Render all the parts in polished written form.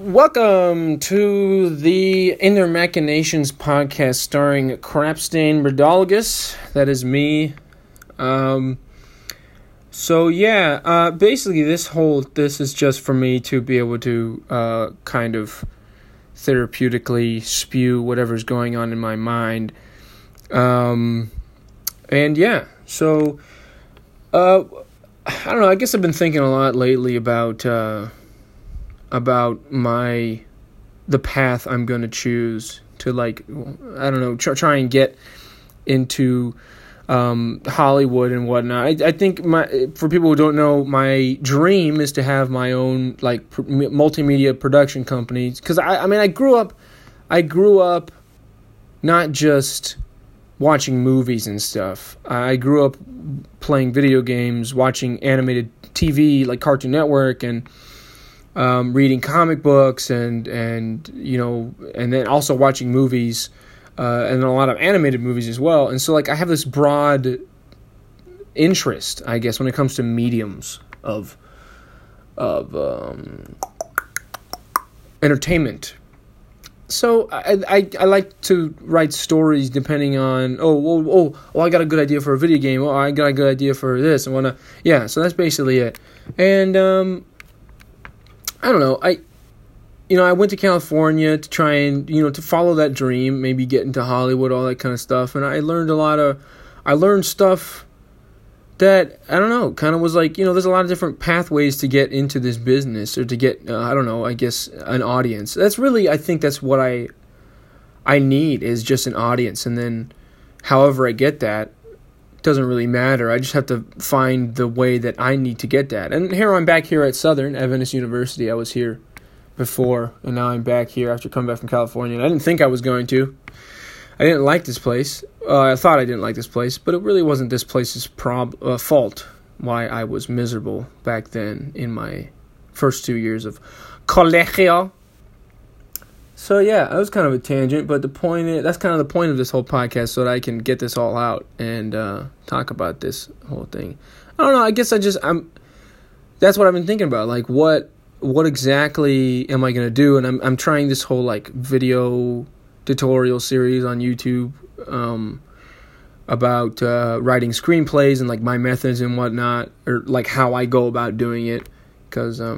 Welcome to the Inner Machinations podcast starring Crapstain Bradalagus. That is me. Basically this is just for me to be able to kind of therapeutically spew whatever's going on in my mind. I don't know, I guess I've been thinking a lot lately about the path I'm going to choose to, try and get into Hollywood and whatnot. I think for people who don't know, my dream is to have my own, multimedia production company. Because, I grew up not just watching movies and stuff. I grew up playing video games, watching animated TV, like Cartoon Network, and reading comic books and then also watching movies, and a lot of animated movies as well. And so I have this broad interest, I guess, when it comes to mediums of entertainment. So I like to write stories depending on I got a good idea for a video game, I got a good idea for this and whatnot. Yeah, so that's basically it. And I don't know. I went to California to try and, to follow that dream, maybe get into Hollywood, all that kind of stuff. And I learned I learned stuff that, I don't know, kind of was there's a lot of different pathways to get into this business or to get, an audience. That's really, I think that's what I need, is just an audience. And then however I get that doesn't really matter. I just have to find the way that I need to get that. And here I'm back here at Southern Adventist University. I was here before, and now I'm back here after coming back from California. And I didn't think I was going to. I didn't like this place. I thought I didn't like this place, but it really wasn't this place's fault why I was miserable back then in my first 2 years of colegio. So yeah, that was kind of a tangent, but that's kind of the point of this whole podcast, so that I can get this all out and talk about this whole thing. I don't know, I guess that's what I've been thinking about, what exactly am I going to do, and I'm trying this whole video tutorial series on YouTube about writing screenplays and my methods and whatnot, or how I go about doing it, because I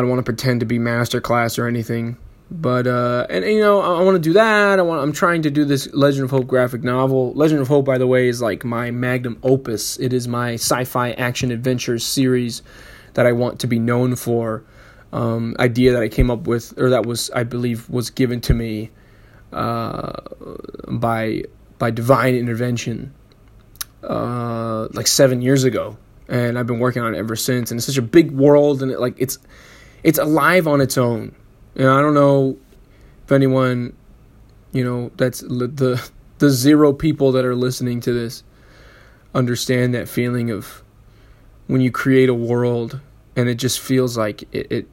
don't want to pretend to be masterclass or anything, but I want to do that. I'm trying to do this Legend of Hope graphic novel. Legend of Hope, by the way, is my magnum opus. It is my sci-fi action adventure series that I want to be known for. Idea that I came up with, or that was, I believe, was given to me by divine intervention, 7 years ago. And I've been working on it ever since. And it's such a big world, and it's alive on its own. And I don't know if anyone, that's the zero people that are listening to this understand that feeling of when you create a world and it just feels like it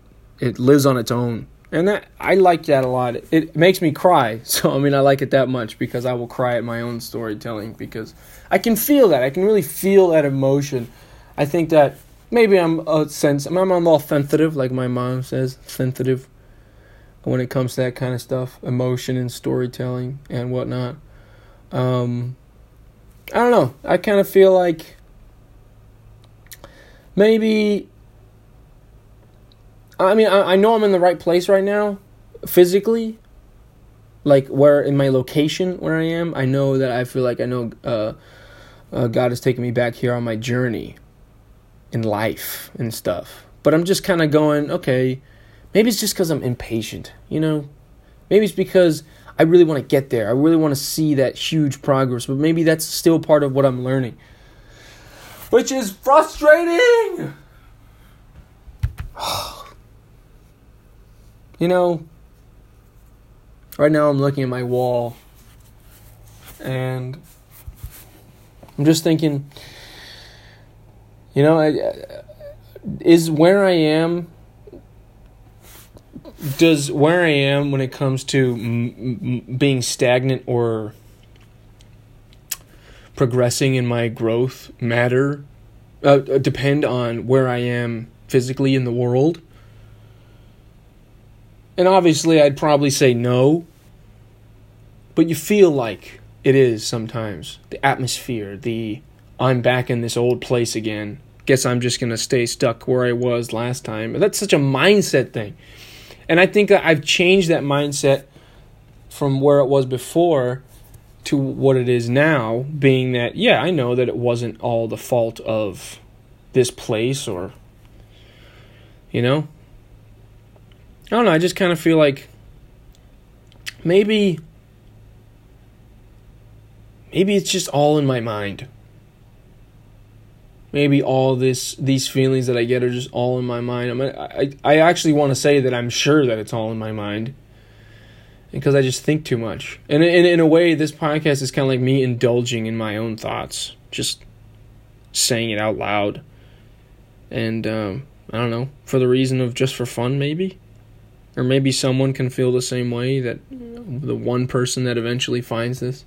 lives on its own. And that, I like that a lot. It makes me cry. So, I like it that much, because I will cry at my own storytelling, because I can feel that. I can really feel that emotion. I think that maybe I'm all sensitive, like my mom says, sensitive when it comes to that kind of stuff, emotion and storytelling and whatnot. I don't know. I kind of feel like maybe, I know I'm in the right place right now, physically, where in my location where I am. I know that I feel like I know God has taken me back here on my journey in life and stuff. But I'm just kind of going, okay, maybe it's just because I'm impatient, Maybe it's because I really want to get there. I really want to see that huge progress, but maybe that's still part of what I'm learning, which is frustrating! Right now I'm looking at my wall, and I'm just thinking, is where I am, does where I am when it comes to being stagnant or progressing in my growth depend on where I am physically in the world? And obviously I'd probably say no. But you feel like it is sometimes. The atmosphere, the I'm back in this old place again. Guess I'm just going to stay stuck where I was last time. That's such a mindset thing. And I think I've changed that mindset from where it was before to what it is now, being that, yeah, I know that it wasn't all the fault of this place or, you know. I don't know, I just kind of feel like maybe it's just all in my mind. Maybe all these feelings that I get are just all in my mind. I actually want to say that I'm sure that it's all in my mind, because I just think too much. And in a way, this podcast is kind of like me indulging in my own thoughts, just saying it out loud. And I don't know, for the reason of just for fun, maybe, or maybe someone can feel the same way, that the one person that eventually finds this,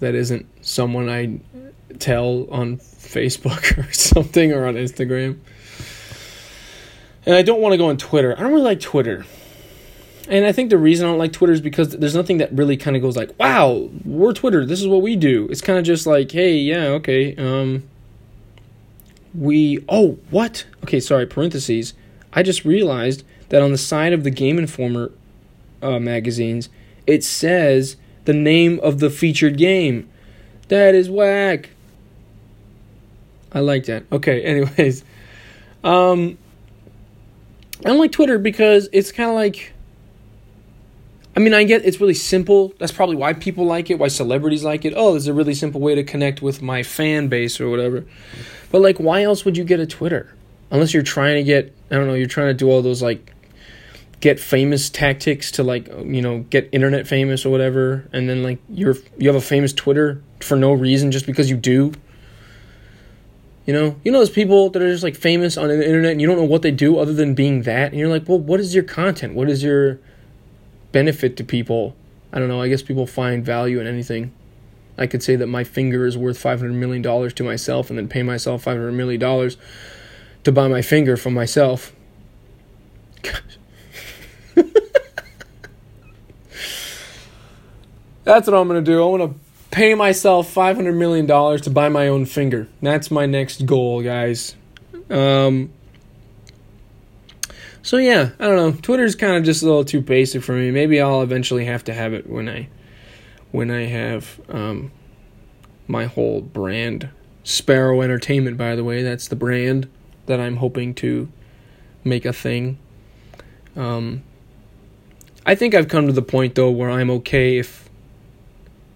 that isn't someone I tell on Facebook or something, or on Instagram. And I don't want to go on Twitter. I don't really like Twitter. And I think the reason I don't like Twitter is because there's nothing that really kind of goes like, wow, we're Twitter, this is what we do. It's kind of just like, hey, yeah, okay, oh, what? Okay, sorry, parentheses. I just realized that on the side of the Game Informer magazines, it says the name of the featured game. That is whack. I like that. Okay, anyways. I don't like Twitter because it's kind of like, I mean, I get it's really simple. That's probably why people like it, why celebrities like it. Oh, it's a really simple way to connect with my fan base or whatever. But, like, why else would you get a Twitter? Unless you're trying to get, I don't know, you're trying to do all those, like, get famous tactics to, like, you know, get internet famous or whatever, and then, like, you have a famous Twitter for no reason just because you do. You know those people that are just, like, famous on the internet and you don't know what they do other than being that, and you're like, well, what is your content? What is your benefit to people? I don't know, I guess people find value in anything. I could say that my finger is worth $500 million to myself and then pay myself $500 million to buy my finger from myself. Gosh. That's what I'm gonna do. I'm gonna pay myself $500 million to buy my own finger. That's my next goal, guys. So yeah, I don't know. Twitter's kind of just a little too basic for me. Maybe I'll eventually have to have it when I have my whole brand. Sparrow Entertainment, by the way, that's the brand that I'm hoping to make a thing. I think I've come to the point though where I'm okay if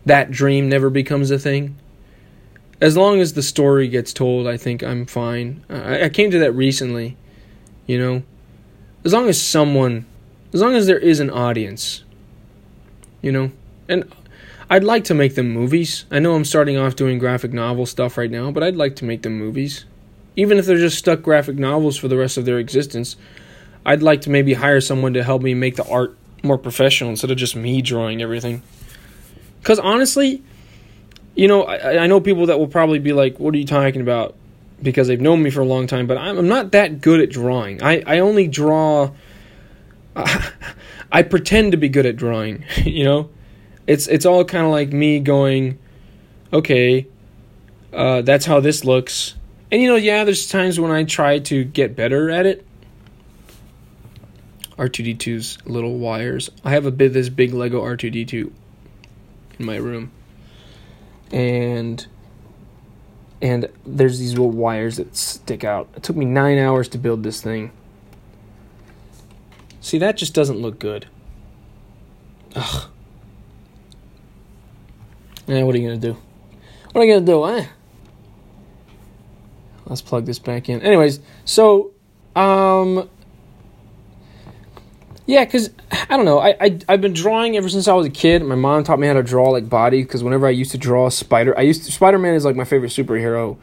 that dream never becomes a thing. As long as the story gets told, I think I'm fine. I came to that recently, you know. As long as there is an audience, you know, and I'd like to make them movies. I know I'm starting off doing graphic novel stuff right now, but I'd like to make them movies. Even if they're just stuck graphic novels for the rest of their existence, I'd like to maybe hire someone to help me make the art more professional instead of just me drawing everything. Because honestly, you know, I know people that will probably be like, what are you talking about? Because they've known me for a long time, but I'm not that good at drawing. I only draw, I pretend to be good at drawing, you know? It's all kind of like me going, okay, that's how this looks. And, you know, yeah, there's times when I try to get better at it. R2-D2's little wires. I have this big Lego R2-D2 in my room. And there's these little wires that stick out. It took me 9 hours to build this thing. See, that just doesn't look good. Ugh. What are you going to do? What are you going to do, eh? Let's plug this back in. Anyways, so, yeah, because, I don't know, I've been drawing ever since I was a kid. My mom taught me how to draw, like, body, because whenever I used to draw Spider-Man is, like, my favorite superhero.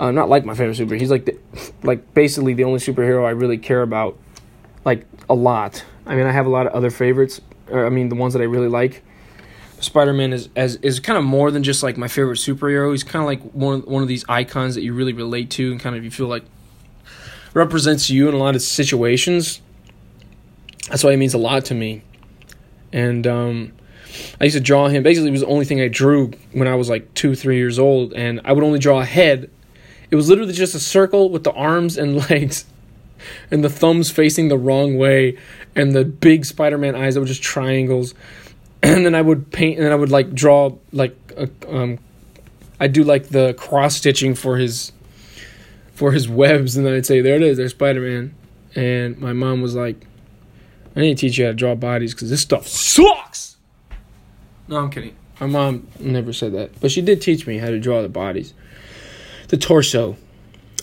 Not like my favorite superhero. He's, like, basically the only superhero I really care about, like, a lot. I mean, I have a lot of other favorites, the ones that I really like. Spider-Man is kind of more than just, like, my favorite superhero. He's kind of like one of these icons that you really relate to and kind of you feel like represents you in a lot of situations. That's why he means a lot to me. And I used to draw him. Basically, it was the only thing I drew when I was like 2-3 years old. And I would only draw a head. It was literally just a circle with the arms and legs and the thumbs facing the wrong way and the big Spider-Man eyes that were just triangles. And then I would paint, and then I would like draw like I'd do like the cross stitching for his webs, and then I'd say, "There it is, there's Spider-Man." And my mom was like, "I need to teach you how to draw bodies because this stuff sucks." No, I'm kidding. My mom never said that, but she did teach me how to draw the bodies, the torso,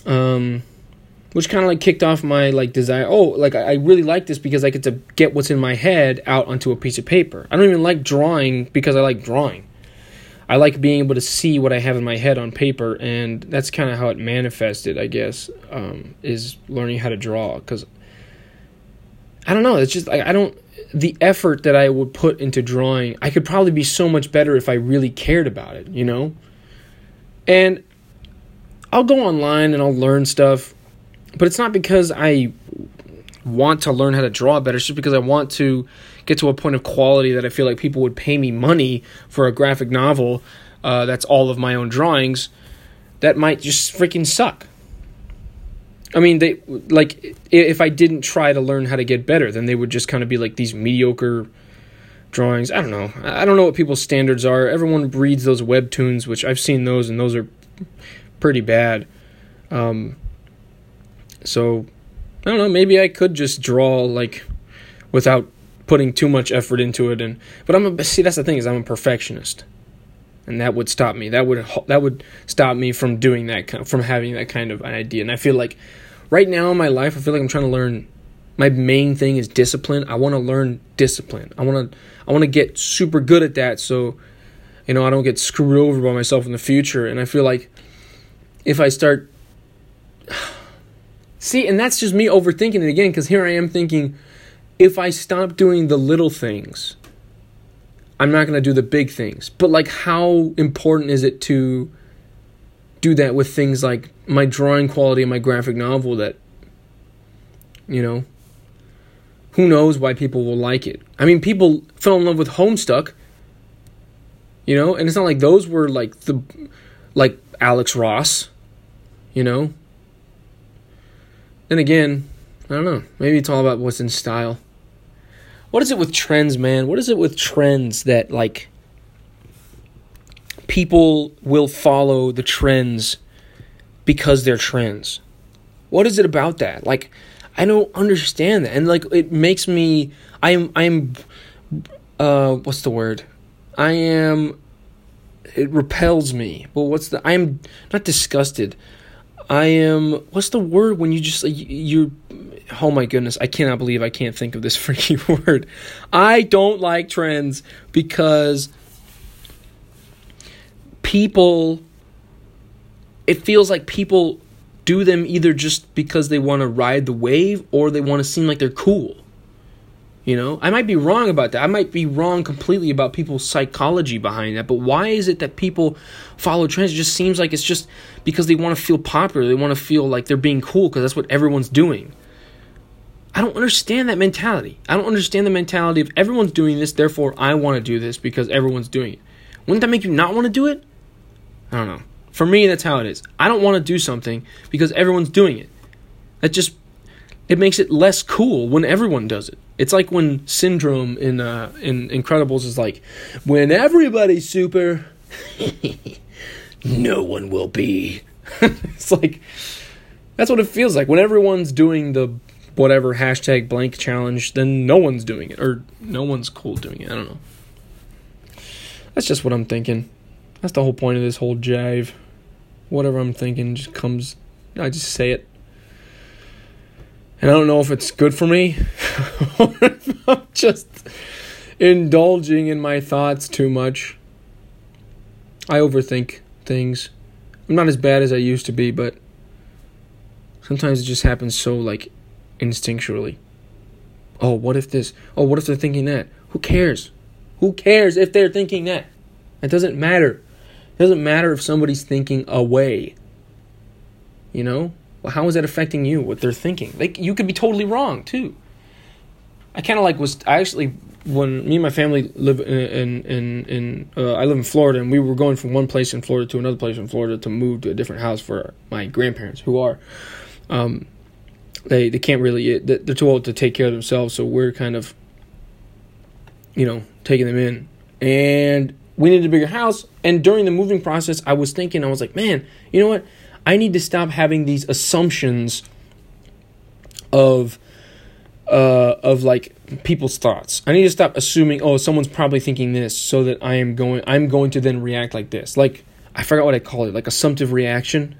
which kind of like kicked off my like desire. Oh, like I really like this because I get to get what's in my head out onto a piece of paper. I don't even like drawing because I like drawing. I like being able to see what I have in my head on paper, and that's kind of how it manifested, I guess, is learning how to draw. Because, I don't know, it's just, I don't, the effort that I would put into drawing, I could probably be so much better if I really cared about it, you know? And I'll go online and I'll learn stuff, but it's not because I want to learn how to draw better, it's just because I want to get to a point of quality that I feel like people would pay me money for a graphic novel that's all of my own drawings that might just freaking suck. I mean, they like if I didn't try to learn how to get better, then they would just kind of be like these mediocre drawings. I don't know. I don't know what people's standards are. Everyone reads those webtoons, which I've seen those, and those are pretty bad. So, I don't know. Maybe I could just draw like without putting too much effort into it, but that's the thing is I'm a perfectionist, and that would stop me. That would stop me from doing that, from having that kind of an idea. And I feel like right now in my life, I feel like I'm trying to learn. My main thing is discipline. I want to learn discipline. I want to get super good at that, so you know I don't get screwed over by myself in the future. And I feel like if I start, see, and that's just me overthinking it again, because here I am thinking, if I stop doing the little things, I'm not going to do the big things. But, like, how important is it to do that with things like my drawing quality and my graphic novel that, you know, who knows why people will like it. I mean, people fell in love with Homestuck, you know, and it's not like those were, like Alex Ross, you know. And again, I don't know. Maybe it's all about what's in style. What is it with trends, man? What is it with trends that, like, people will follow the trends because they're trends? What is it about that? Like, I don't understand that. And, like, it makes me... what's the word? I am... It repels me. Well, I am not disgusted. I am... What's the word when you just... Like, you're... Oh my goodness, I cannot believe I can't think of this freaking word. I don't like trends because people, it feels like people do them either just because they want to ride the wave or they want to seem like they're cool. You know, I might be wrong about that. I might be wrong completely about people's psychology behind that. But why is it that people follow trends? It just seems like it's just because they want to feel popular. They want to feel like they're being cool because that's what everyone's doing. I don't understand that mentality. I don't understand the mentality of everyone's doing this, therefore I want to do this because everyone's doing it. Wouldn't that make you not want to do it? I don't know. For me, that's how it is. I don't want to do something because everyone's doing it. That just... It makes it less cool when everyone does it. It's like when Syndrome in Incredibles is like, when everybody's super, no one will be. It's like, that's what it feels like. When everyone's doing the whatever hashtag blank challenge, then no one's doing it. Or no one's cool doing it. I don't know. That's just what I'm thinking. That's the whole point of this whole jive. Whatever I'm thinking just comes, I just say it. And I don't know if it's good for me or if I'm just indulging in my thoughts too much. I overthink things. I'm not as bad as I used to be, but sometimes it just happens so, like, instinctually. Oh, what if this? Oh, what if they're thinking that? Who cares? Who cares if they're thinking that? It doesn't matter. It doesn't matter if somebody's thinking a way. You know? How is that affecting you, what they're thinking? You could be totally wrong, too. I kind of like was I actually when me and my family live I live in Florida, and we were going from one place in Florida to another place in Florida to move to a different house for my grandparents, who are they can't really, they're too old to take care of themselves, so we're kind of, you know, taking them in, and we needed a bigger house. And during the moving process, I was like, man, you know what, I need to stop having these assumptions of like people's thoughts. I need to stop assuming, oh, someone's probably thinking this, so that I'm going to then react like this. Like, I forgot what I called it, like assumptive reaction.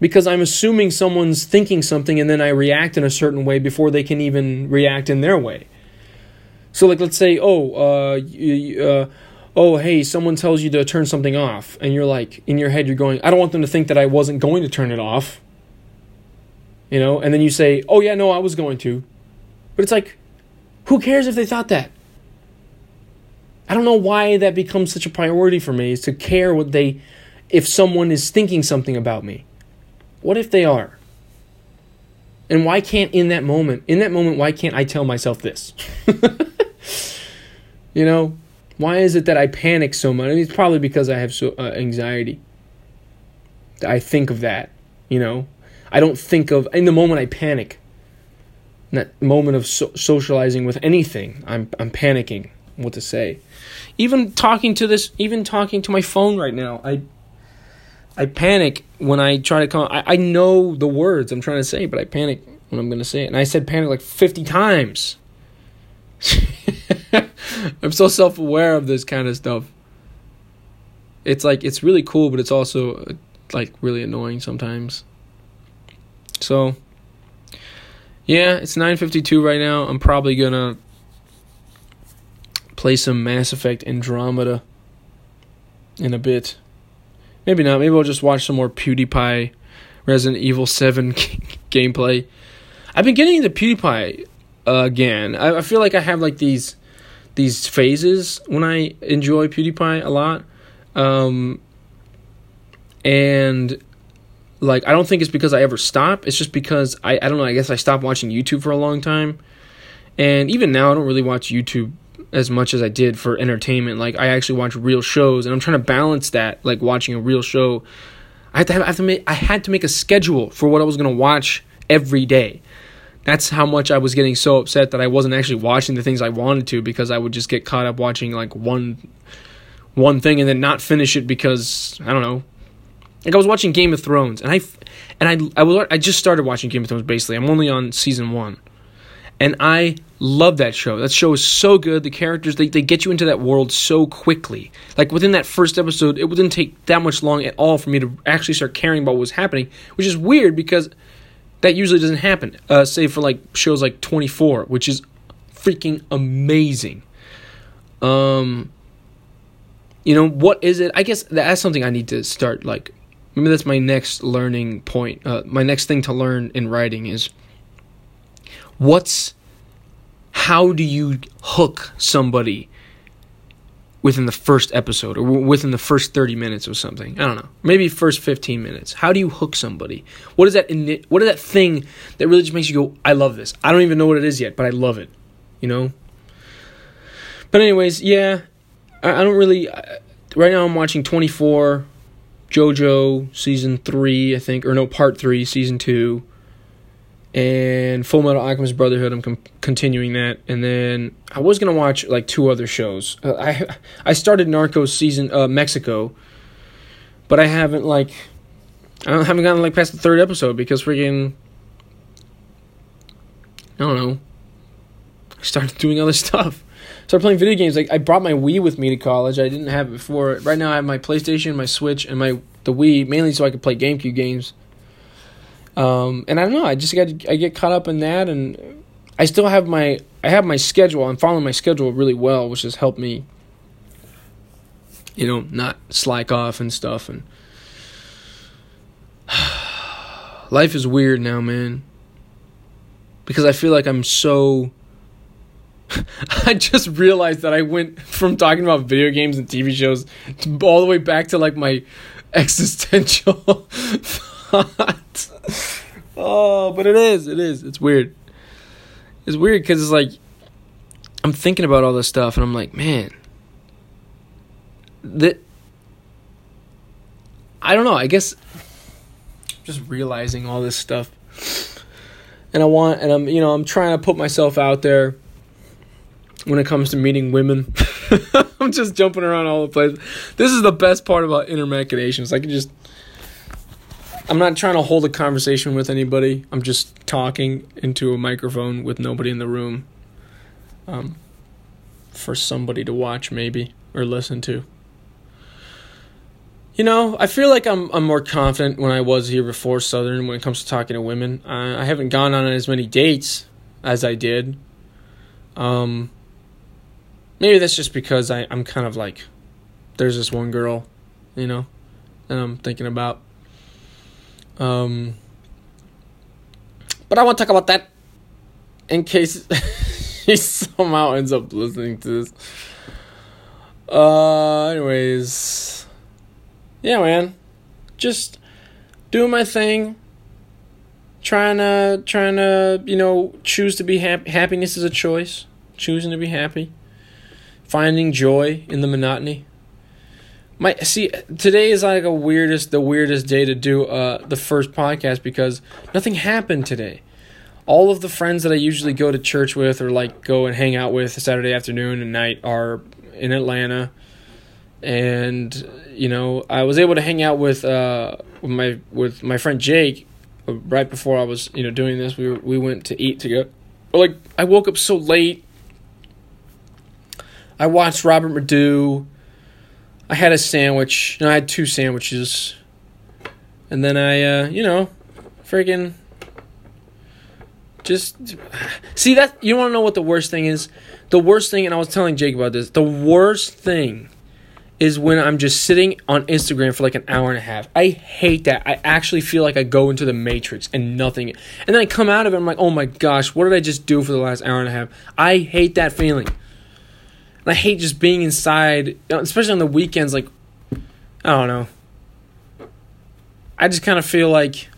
Because I'm assuming someone's thinking something, and then I react in a certain way before they can even react in their way. So, like, let's say, hey, someone tells you to turn something off, and you're like, in your head, you're going, I don't want them to think that I wasn't going to turn it off. You know, and then you say, oh, yeah, no, I was going to. But it's like, who cares if they thought that? I don't know why that becomes such a priority for me, is to care if someone is thinking something about me. What if they are? And why can't in that moment, why can't I tell myself this? You know, why is it that I panic so much? I mean, it's probably because I have anxiety. I think of that, you know. I don't think of, in the moment I panic, in that moment of socializing with anything, I'm panicking what to say. Even talking to my phone right now, I panic when I try to come. I know the words I'm trying to say, but I panic when I'm going to say it. And I said panic like 50 times. I'm so self-aware of this kind of stuff. It's like, it's really cool, but it's also like really annoying sometimes. So, yeah, it's 9:52 right now. I'm probably going to play some Mass Effect Andromeda in a bit. Maybe not. Maybe I'll just watch some more PewDiePie Resident Evil 7 gameplay. I've been getting into PewDiePie again. I feel like I have like these phases when I enjoy PewDiePie a lot. And like, I don't think it's because I ever stop. It's just because, I don't know, I guess I stopped watching YouTube for a long time. And even now, I don't really watch YouTube as much as I did for entertainment. Like, I actually watch real shows, and I'm trying to balance that, like watching a real show. I had to make a schedule for what I was going to watch every day. That's how much I was getting so upset that I wasn't actually watching the things I wanted to, because I would just get caught up watching like one thing and then not finish it because, I don't know. Like, I was watching Game of Thrones, and I just started watching Game of Thrones, basically. I'm only on season 1. And I love that show. That show is so good. The characters, they get you into that world so quickly. Like, within that first episode, it wouldn't take that much long at all for me to actually start caring about what was happening, which is weird because that usually doesn't happen, save for, like, shows like 24, which is freaking amazing. You know, what is it? I guess that's something I need to start, like, maybe that's my next learning point. My next thing to learn in writing is, how do you hook somebody within the first episode or within the first 30 minutes or something? I don't know. Maybe first 15 minutes. How do you hook somebody? What is that thing that really just makes you go, I love this? I don't even know what it is yet, but I love it, you know? But anyways, yeah, I don't really... right now I'm watching 24, JoJo, Season 3, I think, or no, Part 3, Season 2. And Full Metal Alchemist Brotherhood, I'm continuing that. And then I was going to watch, like, 2 other shows. I started Narcos Season Mexico, but I haven't, like... I haven't gotten, like, past the 3rd episode because freaking... I don't know. I started doing other stuff. Started playing video games. Like, I brought my Wii with me to college. I didn't have it before. Right now I have my PlayStation, my Switch, and the Wii, mainly so I could play GameCube games. And I don't know, I get caught up in that, and I still have my schedule. I'm following my schedule really well, which has helped me, you know, not slack off and stuff. And life is weird now, man, because I feel like I'm so, I just realized that I went from talking about video games and TV shows all the way back to like my existential Oh, but it is. It's weird. It's weird because it's like, I'm thinking about all this stuff and I'm like, man, I don't know, I guess just realizing all this stuff. And I'm trying to put myself out there when it comes to meeting women. I'm just jumping around all the place. This is the best part about Inner Machinations. I'm not trying to hold a conversation with anybody. I'm just talking into a microphone with nobody in the room. For somebody to watch maybe or listen to. You know, I feel like I'm more confident when I was here before Southern when it comes to talking to women. I haven't gone on as many dates as I did. Maybe that's just because I'm kind of like, there's this one girl, you know, that I'm thinking about. But I won't talk about that in case she somehow ends up listening to this. Anyways... yeah, man, just doing my thing, trying to, you know, choose to be happy. Happiness is a choice, choosing to be happy, finding joy in the monotony. Today is like the weirdest day to do the first podcast because nothing happened today. All of the friends that I usually go to church with or like go and hang out with Saturday afternoon and night are in Atlanta. And you know, I was able to hang out with my friend Jake right before I was, you know, doing this. We went to eat together. Like, I woke up so late. I watched Robert Madu. I had a sandwich. No, I had two sandwiches. And then I freaking just see that. You want to know what the worst thing is? The worst thing, and I was telling Jake about this. The worst thing is when I'm just sitting on Instagram for like an hour and a half. I hate that. I actually feel like I go into the Matrix and nothing. And then I come out of it, I'm like, oh my gosh, what did I just do for the last hour and a half? I hate that feeling. And I hate just being inside, especially on the weekends. Like, I don't know. I just kind of feel like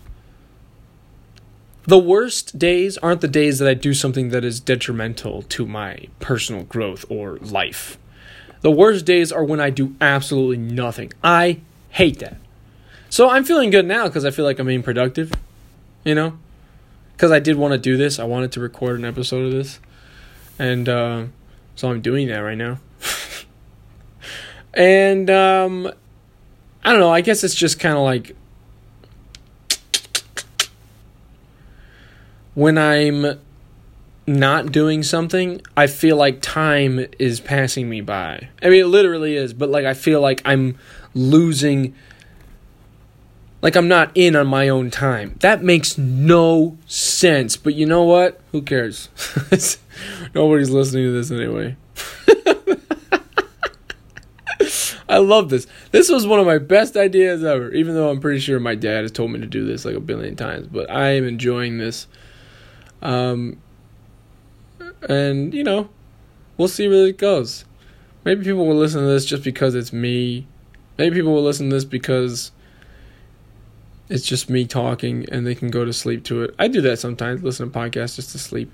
the worst days aren't the days that I do something that is detrimental to my personal growth or life. The worst days are when I do absolutely nothing. I hate that. So I'm feeling good now because I feel like I'm being productive, you know? Because I did want to do this. I wanted to record an episode of this. And so I'm doing that right now. And I don't know. I guess it's just kind of like when I'm not doing something, I feel like time is passing me by. I mean, it literally is, but like I feel like I'm losing, like I'm not in on my own time. That makes no sense, but you know what? Who cares? Nobody's listening to this anyway. I love this. This was one of my best ideas ever, even though I'm pretty sure my dad has told me to do this like a billion times, but I am enjoying this. And, you know, we'll see where it goes. Maybe people will listen to this just because it's me. Maybe people will listen to this because it's just me talking and they can go to sleep to it. I do that sometimes, listen to podcasts just to sleep.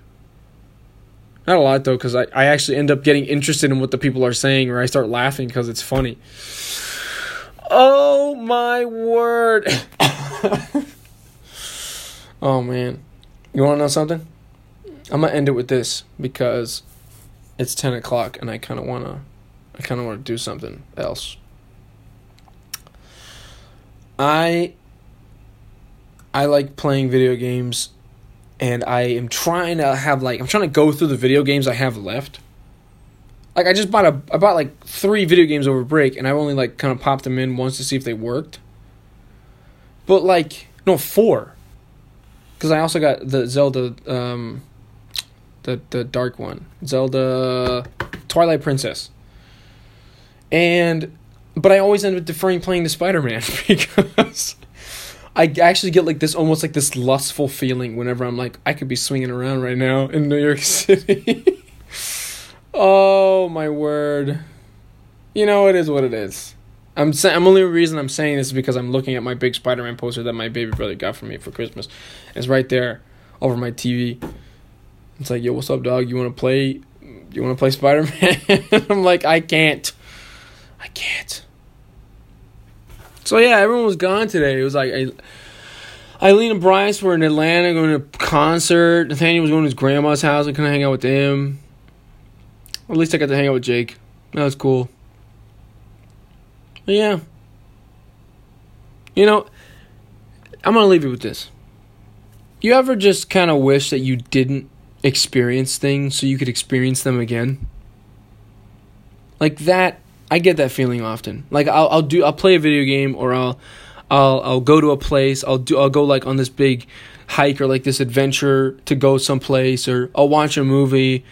Not a lot, though, because I actually end up getting interested in what the people are saying or I start laughing because it's funny. Oh, my word. Oh, man. You want to know something? I'm gonna end it with this because it's 10:00 and I kind of wanna do something else. I like playing video games, and I am trying to have like I'm trying to go through the video games I have left. Like I just bought like 3 video games over break, and I've only like kind of popped them in once to see if they worked. But like no 4, because I also got the Zelda. The dark one. Zelda Twilight Princess. But I always end up deferring playing the Spider-Man because I actually get like this almost like this lustful feeling whenever I'm like I could be swinging around right now in New York City. Oh my word. You know, it is what it is. I'm only reason I'm saying this is because I'm looking at my big Spider-Man poster that my baby brother got for me for Christmas. It's right there over my TV. It's like, yo, what's up, dog? You wanna play Spider-Man? I'm like, I can't. So yeah, everyone was gone today. It was like Eileen and Bryce were in Atlanta going to a concert. Nathaniel was going to his grandma's house. I couldn't hang out with him. Or at least I got to hang out with Jake. That was cool. But yeah. You know, I'm going to leave you with this. You ever just kind of wish that you didn't experience things so you could experience them again? Like that, I get that feeling often. Like I'll play a video game, or I'll go to a place. I'll go like on this big hike or like this adventure to go someplace, or I'll watch a movie,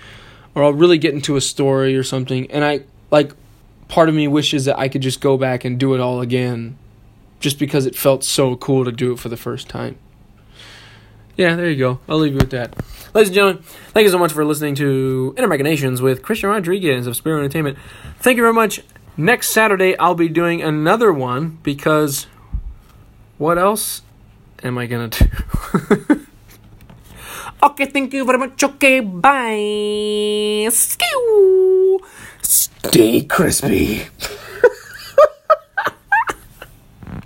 or I'll really get into a story or something. And I like, part of me wishes that I could just go back and do it all again, just because it felt so cool to do it for the first time. Yeah, there you go. I'll leave you with that. Ladies and gentlemen, thank you so much for listening to Inner Machinations with Christian Rodriguez of Sparrow Entertainment. Thank you very much. Next Saturday, I'll be doing another one because what else am I going to do? Okay, thank you very much. Okay, bye. Skew. Stay crispy.